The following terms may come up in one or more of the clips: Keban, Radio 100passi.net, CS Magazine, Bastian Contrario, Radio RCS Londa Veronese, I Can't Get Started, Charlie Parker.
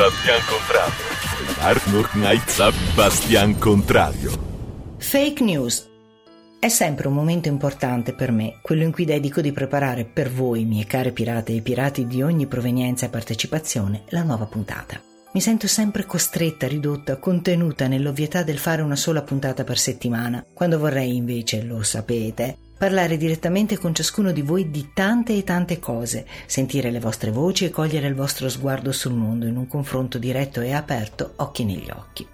Bastian Contrario. Arnold Knights a Bastian Contrario. Fake news. È sempre un momento importante per me, quello in cui dedico di preparare per voi, mie care pirate e pirati di ogni provenienza e partecipazione, la nuova puntata. Mi sento sempre costretta, ridotta, contenuta nell'ovvietà del fare una sola puntata per settimana, quando vorrei invece, lo sapete, parlare direttamente con ciascuno di voi di tante e tante cose, sentire le vostre voci e cogliere il vostro sguardo sul mondo in un confronto diretto e aperto, occhi negli occhi.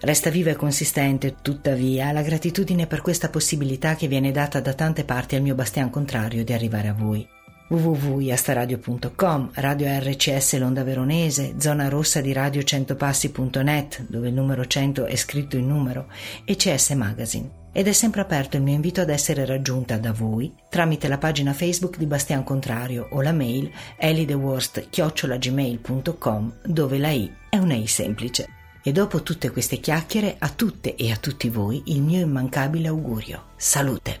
Resta viva e consistente, tuttavia, la gratitudine per questa possibilità che viene data da tante parti al mio Bastian Contrario di arrivare a voi. www.astaradio.com, Radio RCS Londa Veronese, zona rossa di Radio 100passi.net, dove il numero 100 è scritto in numero, e CS Magazine. Ed è sempre aperto il mio invito ad essere raggiunta da voi tramite la pagina Facebook di Bastian Contrario o la mail elideworst@gmail.com, dove la I è una I semplice. E dopo tutte queste chiacchiere, a tutte e a tutti voi il mio immancabile augurio. Salute!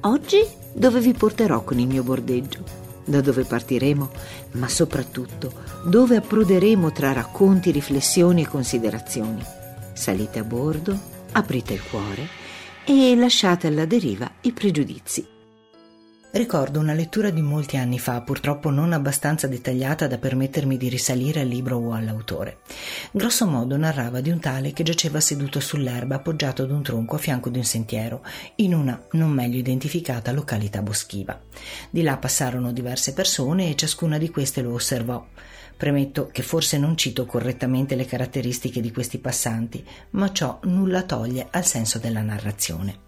Oggi dove vi porterò con il mio bordeggio, da dove partiremo, ma soprattutto dove approderemo tra racconti, riflessioni e considerazioni. Salite a bordo, aprite il cuore e lasciate alla deriva i pregiudizi. Ricordo una lettura di molti anni fa, purtroppo non abbastanza dettagliata da permettermi di risalire al libro o all'autore. Grosso modo narrava di un tale che giaceva seduto sull'erba appoggiato ad un tronco a fianco di un sentiero, in una non meglio identificata località boschiva. Di là passarono diverse persone e ciascuna di queste lo osservò. Premetto che forse non cito correttamente le caratteristiche di questi passanti, ma ciò nulla toglie al senso della narrazione.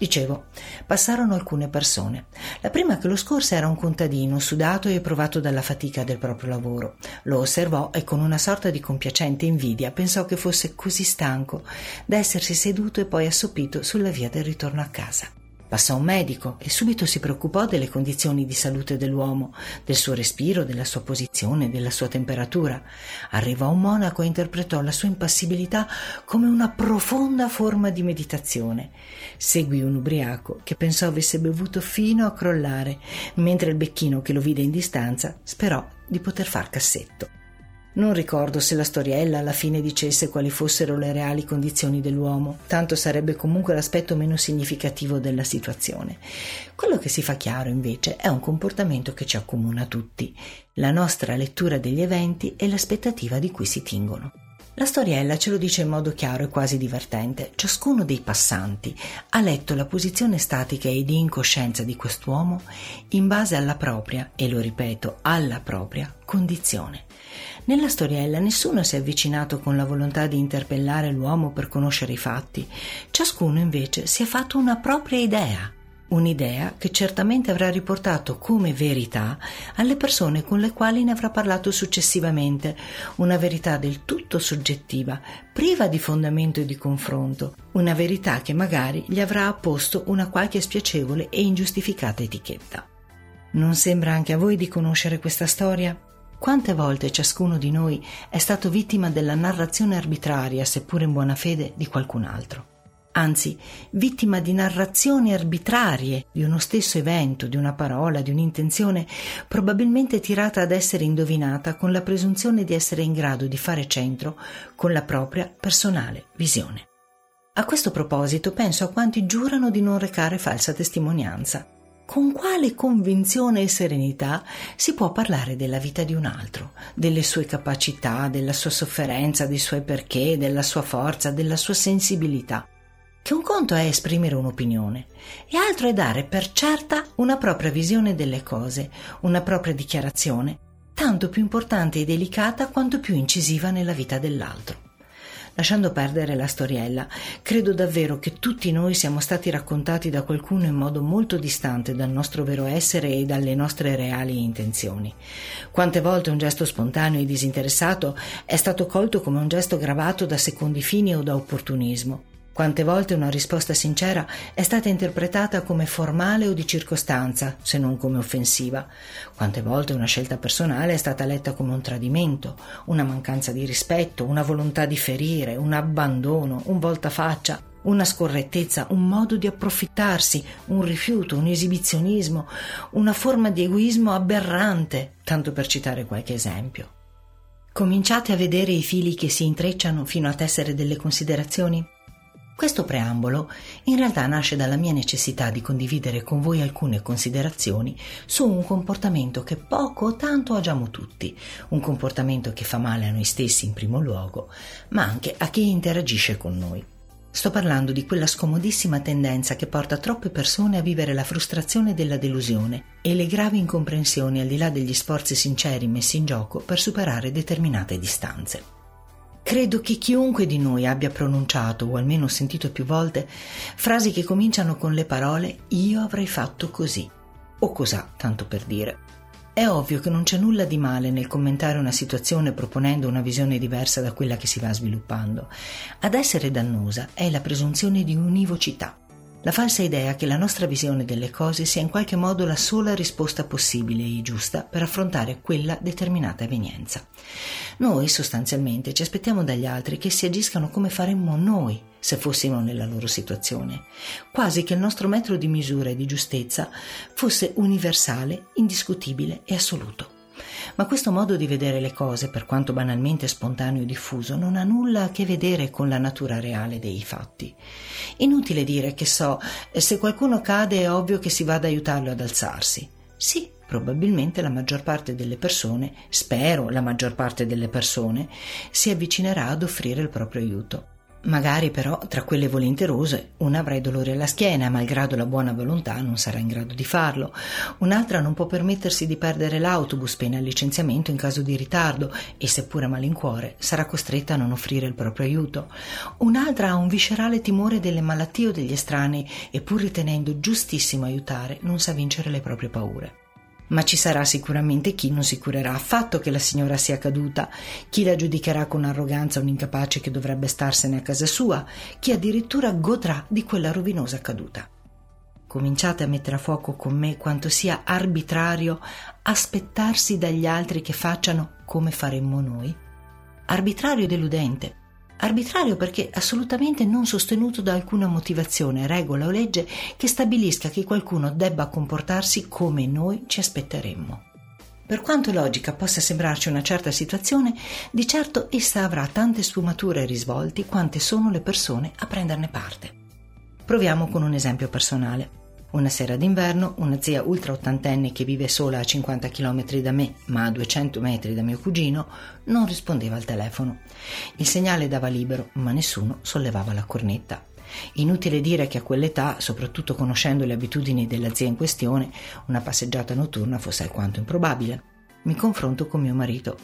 Dicevo, passarono alcune persone. La prima che lo scorse era un contadino, sudato e provato dalla fatica del proprio lavoro. Lo osservò e con una sorta di compiacente invidia pensò che fosse così stanco da essersi seduto e poi assopito sulla via del ritorno a casa. Passò un medico e subito si preoccupò delle condizioni di salute dell'uomo, del suo respiro, della sua posizione, della sua temperatura. Arrivò un monaco e interpretò la sua impassibilità come una profonda forma di meditazione. Seguì un ubriaco che pensò avesse bevuto fino a crollare, mentre il becchino che lo vide in distanza sperò di poter far cassetto. Non ricordo se la storiella alla fine dicesse quali fossero le reali condizioni dell'uomo, tanto sarebbe comunque l'aspetto meno significativo della situazione. Quello che si fa chiaro, invece, è un comportamento che ci accomuna tutti, la nostra lettura degli eventi e l'aspettativa di cui si tingono. La storiella ce lo dice in modo chiaro e quasi divertente. Ciascuno dei passanti ha letto la posizione statica e di incoscienza di quest'uomo in base alla propria, e lo ripeto, alla propria condizione. Nella storiella nessuno si è avvicinato con la volontà di interpellare l'uomo per conoscere i fatti. Ciascuno invece si è fatto una propria idea. Un'idea che certamente avrà riportato come verità alle persone con le quali ne avrà parlato successivamente, una verità del tutto soggettiva, priva di fondamento e di confronto, una verità che magari gli avrà apposto una qualche spiacevole e ingiustificata etichetta. Non sembra anche a voi di conoscere questa storia? Quante volte ciascuno di noi è stato vittima della narrazione arbitraria, seppure in buona fede, di qualcun altro? Anzi, vittima di narrazioni arbitrarie di uno stesso evento, di una parola, di un'intenzione, probabilmente tirata ad essere indovinata con la presunzione di essere in grado di fare centro con la propria personale visione. A questo proposito penso a quanti giurano di non recare falsa testimonianza. Con quale convinzione e serenità si può parlare della vita di un altro, delle sue capacità, della sua sofferenza, dei suoi perché, della sua forza, della sua sensibilità? Che un conto è esprimere un'opinione e altro è dare per certa una propria visione delle cose, una propria dichiarazione, tanto più importante e delicata quanto più incisiva nella vita dell'altro. Lasciando perdere la storiella, credo davvero che tutti noi siamo stati raccontati da qualcuno in modo molto distante dal nostro vero essere e dalle nostre reali intenzioni. Quante volte un gesto spontaneo e disinteressato è stato colto come un gesto gravato da secondi fini o da opportunismo. Quante volte una risposta sincera è stata interpretata come formale o di circostanza, se non come offensiva. Quante volte una scelta personale è stata letta come un tradimento, una mancanza di rispetto, una volontà di ferire, un abbandono, un voltafaccia, una scorrettezza, un modo di approfittarsi, un rifiuto, un esibizionismo, una forma di egoismo aberrante, tanto per citare qualche esempio. Cominciate a vedere i fili che si intrecciano fino ad essere delle considerazioni? Questo preambolo in realtà nasce dalla mia necessità di condividere con voi alcune considerazioni su un comportamento che poco o tanto agiamo tutti, un comportamento che fa male a noi stessi in primo luogo, ma anche a chi interagisce con noi. Sto parlando di quella scomodissima tendenza che porta troppe persone a vivere la frustrazione della delusione e le gravi incomprensioni al di là degli sforzi sinceri messi in gioco per superare determinate distanze. Credo che chiunque di noi abbia pronunciato, o almeno sentito più volte, frasi che cominciano con le parole «io avrei fatto così» o «cos'ha», tanto per dire. È ovvio che non c'è nulla di male nel commentare una situazione proponendo una visione diversa da quella che si va sviluppando. Ad essere dannosa è la presunzione di univocità, la falsa idea che la nostra visione delle cose sia in qualche modo la sola risposta possibile e giusta per affrontare quella determinata evenienza. Noi sostanzialmente ci aspettiamo dagli altri che si agiscano come faremmo noi se fossimo nella loro situazione, quasi che il nostro metro di misura e di giustezza fosse universale, indiscutibile e assoluto. Ma questo modo di vedere le cose, per quanto banalmente spontaneo e diffuso, non ha nulla a che vedere con la natura reale dei fatti. Inutile dire che se qualcuno cade è ovvio che si va ad aiutarlo ad alzarsi. Sì, probabilmente la maggior parte delle persone, si avvicinerà ad offrire il proprio aiuto. Magari però, tra quelle volenterose, una avrà i dolori alla schiena, malgrado la buona volontà non sarà in grado di farlo, un'altra non può permettersi di perdere l'autobus, pena il licenziamento in caso di ritardo, e seppure a malincuore sarà costretta a non offrire il proprio aiuto, un'altra ha un viscerale timore delle malattie o degli estranei e pur ritenendo giustissimo aiutare non sa vincere le proprie paure. Ma ci sarà sicuramente chi non si curerà affatto che la signora sia caduta, chi la giudicherà con arroganza un incapace che dovrebbe starsene a casa sua, chi addirittura godrà di quella rovinosa caduta. Cominciate a mettere a fuoco con me quanto sia arbitrario aspettarsi dagli altri che facciano come faremmo noi. Arbitrario e deludente. Arbitrario perché assolutamente non sostenuto da alcuna motivazione, regola o legge che stabilisca che qualcuno debba comportarsi come noi ci aspetteremmo. Per quanto logica possa sembrarci una certa situazione, di certo essa avrà tante sfumature e risvolti quante sono le persone a prenderne parte. Proviamo con un esempio personale. Una sera d'inverno, una zia ultra ottantenne che vive sola a 50 km da me, ma a 200 metri da mio cugino, non rispondeva al telefono. Il segnale dava libero, ma nessuno sollevava la cornetta. Inutile dire che a quell'età, soprattutto conoscendo le abitudini della zia in questione, una passeggiata notturna fosse alquanto improbabile. Mi confronto con mio marito.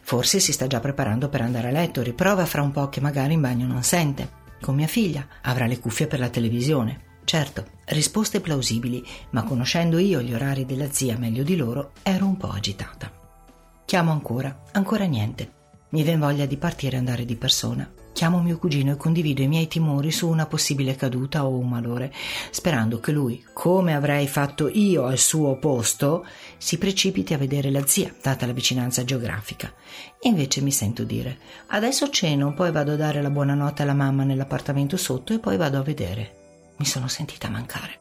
Forse si sta già preparando per andare a letto, riprova fra un po' che magari in bagno non sente. Con mia figlia, avrà le cuffie per la televisione. Certo, risposte plausibili, ma conoscendo io gli orari della zia meglio di loro, ero un po' agitata. Chiamo ancora niente. Mi vien voglia di partire e andare di persona. Chiamo mio cugino e condivido i miei timori su una possibile caduta o un malore, sperando che lui, come avrei fatto io al suo posto, si precipiti a vedere la zia, data la vicinanza geografica. E invece mi sento dire: adesso ceno, poi vado a dare la buonanotte alla mamma nell'appartamento sotto e poi vado a vedere. Mi sono sentita mancare.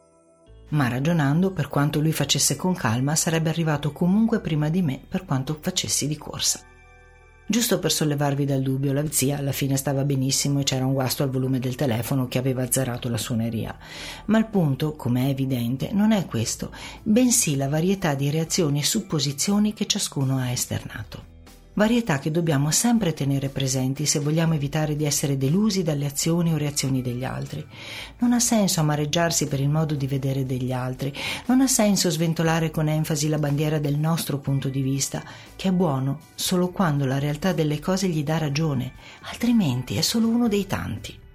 Ma ragionando, per quanto lui facesse con calma, sarebbe arrivato comunque prima di me per quanto facessi di corsa. Giusto per sollevarvi dal dubbio, la zia alla fine stava benissimo e c'era un guasto al volume del telefono che aveva azzerato la suoneria. Ma il punto, come è evidente, non è questo, bensì la varietà di reazioni e supposizioni che ciascuno ha esternato. Varietà che dobbiamo sempre tenere presenti se vogliamo evitare di essere delusi dalle azioni o reazioni degli altri. Non ha senso amareggiarsi per il modo di vedere degli altri, non ha senso sventolare con enfasi la bandiera del nostro punto di vista, che è buono solo quando la realtà delle cose gli dà ragione, altrimenti è solo uno dei tanti.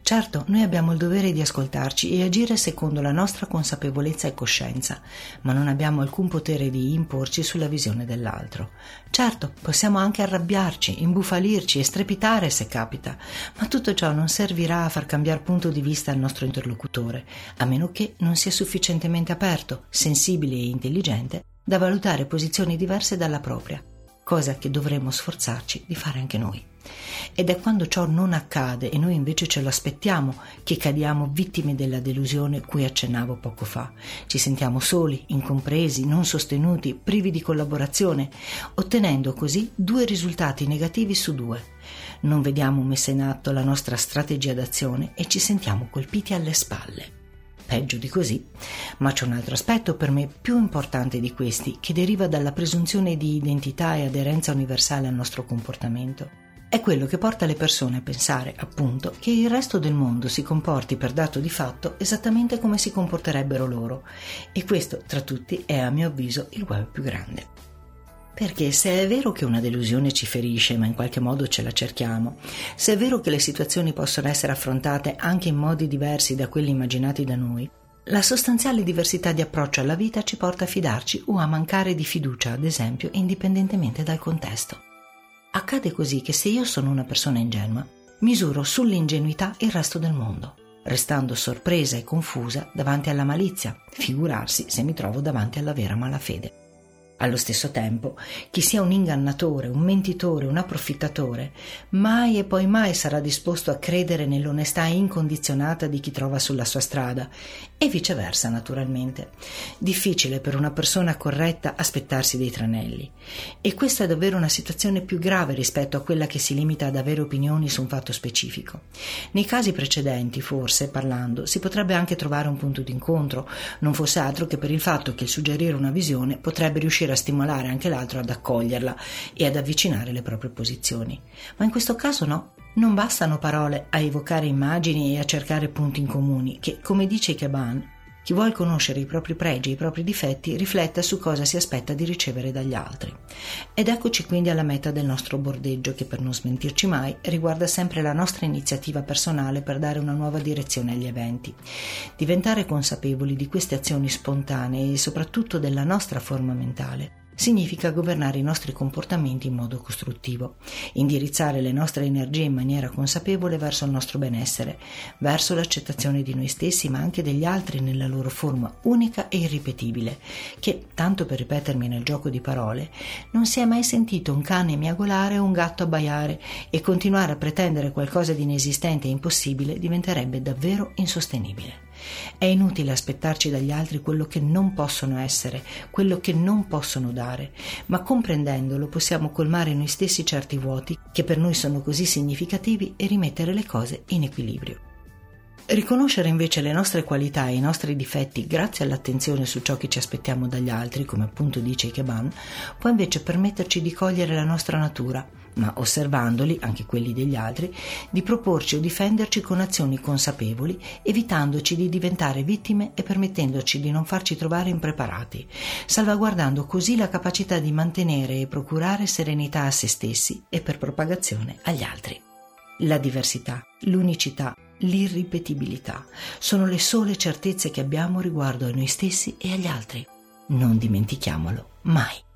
Certo, noi abbiamo il dovere di ascoltarci e agire secondo la nostra consapevolezza e coscienza, ma non abbiamo alcun potere di imporci sulla visione dell'altro. Certo, possiamo anche arrabbiarci, imbufalirci e strepitare se capita, ma tutto ciò non servirà a far cambiare punto di vista al nostro interlocutore, a meno che non sia sufficientemente aperto, sensibile e intelligente da valutare posizioni diverse dalla propria, cosa che dovremmo sforzarci di fare anche noi. Ed è quando ciò non accade e noi invece ce lo aspettiamo che cadiamo vittime della delusione cui accennavo poco fa. Ci sentiamo soli, incompresi, non sostenuti, privi di collaborazione, ottenendo così 2 risultati negativi su 2. Non vediamo messa in atto la nostra strategia d'azione e ci sentiamo colpiti alle spalle. Peggio di così, ma c'è un altro aspetto per me più importante di questi, che deriva dalla presunzione di identità e aderenza universale al nostro comportamento. È quello che porta le persone a pensare, appunto, che il resto del mondo si comporti per dato di fatto esattamente come si comporterebbero loro, e questo, tra tutti, è a mio avviso il guaio più grande. Perché se è vero che una delusione ci ferisce, ma in qualche modo ce la cerchiamo, se è vero che le situazioni possono essere affrontate anche in modi diversi da quelli immaginati da noi, la sostanziale diversità di approccio alla vita ci porta a fidarci o a mancare di fiducia, ad esempio, indipendentemente dal contesto. Accade così che se io sono una persona ingenua, misuro sull'ingenuità il resto del mondo, restando sorpresa e confusa davanti alla malizia, figurarsi se mi trovo davanti alla vera malafede. Allo stesso tempo, chi sia un ingannatore, un mentitore, un approfittatore, mai e poi mai sarà disposto a credere nell'onestà incondizionata di chi trova sulla sua strada, e viceversa naturalmente. Difficile per una persona corretta aspettarsi dei tranelli. E questa è davvero una situazione più grave rispetto a quella che si limita ad avere opinioni su un fatto specifico. Nei casi precedenti, forse, parlando, si potrebbe anche trovare un punto d'incontro, non fosse altro che per il fatto che il suggerire una visione potrebbe riuscire a stimolare anche l'altro ad accoglierla e ad avvicinare le proprie posizioni. Ma in questo caso no, non bastano parole a evocare immagini e a cercare punti in comuni che, come dice Keban, chi vuol conoscere i propri pregi e i propri difetti rifletta su cosa si aspetta di ricevere dagli altri. Ed eccoci quindi alla meta del nostro bordeggio che, per non smentirci mai, riguarda sempre la nostra iniziativa personale per dare una nuova direzione agli eventi. Diventare consapevoli di queste azioni spontanee e soprattutto della nostra forma mentale significa governare i nostri comportamenti in modo costruttivo, indirizzare le nostre energie in maniera consapevole verso il nostro benessere, verso l'accettazione di noi stessi ma anche degli altri nella loro forma unica e irripetibile, che, tanto per ripetermi nel gioco di parole, non si è mai sentito un cane miagolare o un gatto abbaiare, e continuare a pretendere qualcosa di inesistente e impossibile diventerebbe davvero insostenibile. È inutile aspettarci dagli altri quello che non possono essere, quello che non possono dare, ma comprendendolo possiamo colmare noi stessi certi vuoti che per noi sono così significativi e rimettere le cose in equilibrio. Riconoscere invece le nostre qualità e i nostri difetti grazie all'attenzione su ciò che ci aspettiamo dagli altri, come appunto dice Keban, può invece permetterci di cogliere la nostra natura, ma osservandoli, anche quelli degli altri, di proporci o difenderci con azioni consapevoli, evitandoci di diventare vittime e permettendoci di non farci trovare impreparati, salvaguardando così la capacità di mantenere e procurare serenità a se stessi e per propagazione agli altri. La diversità, l'unicità, l'irripetibilità sono le sole certezze che abbiamo riguardo a noi stessi e agli altri. Non dimentichiamolo mai.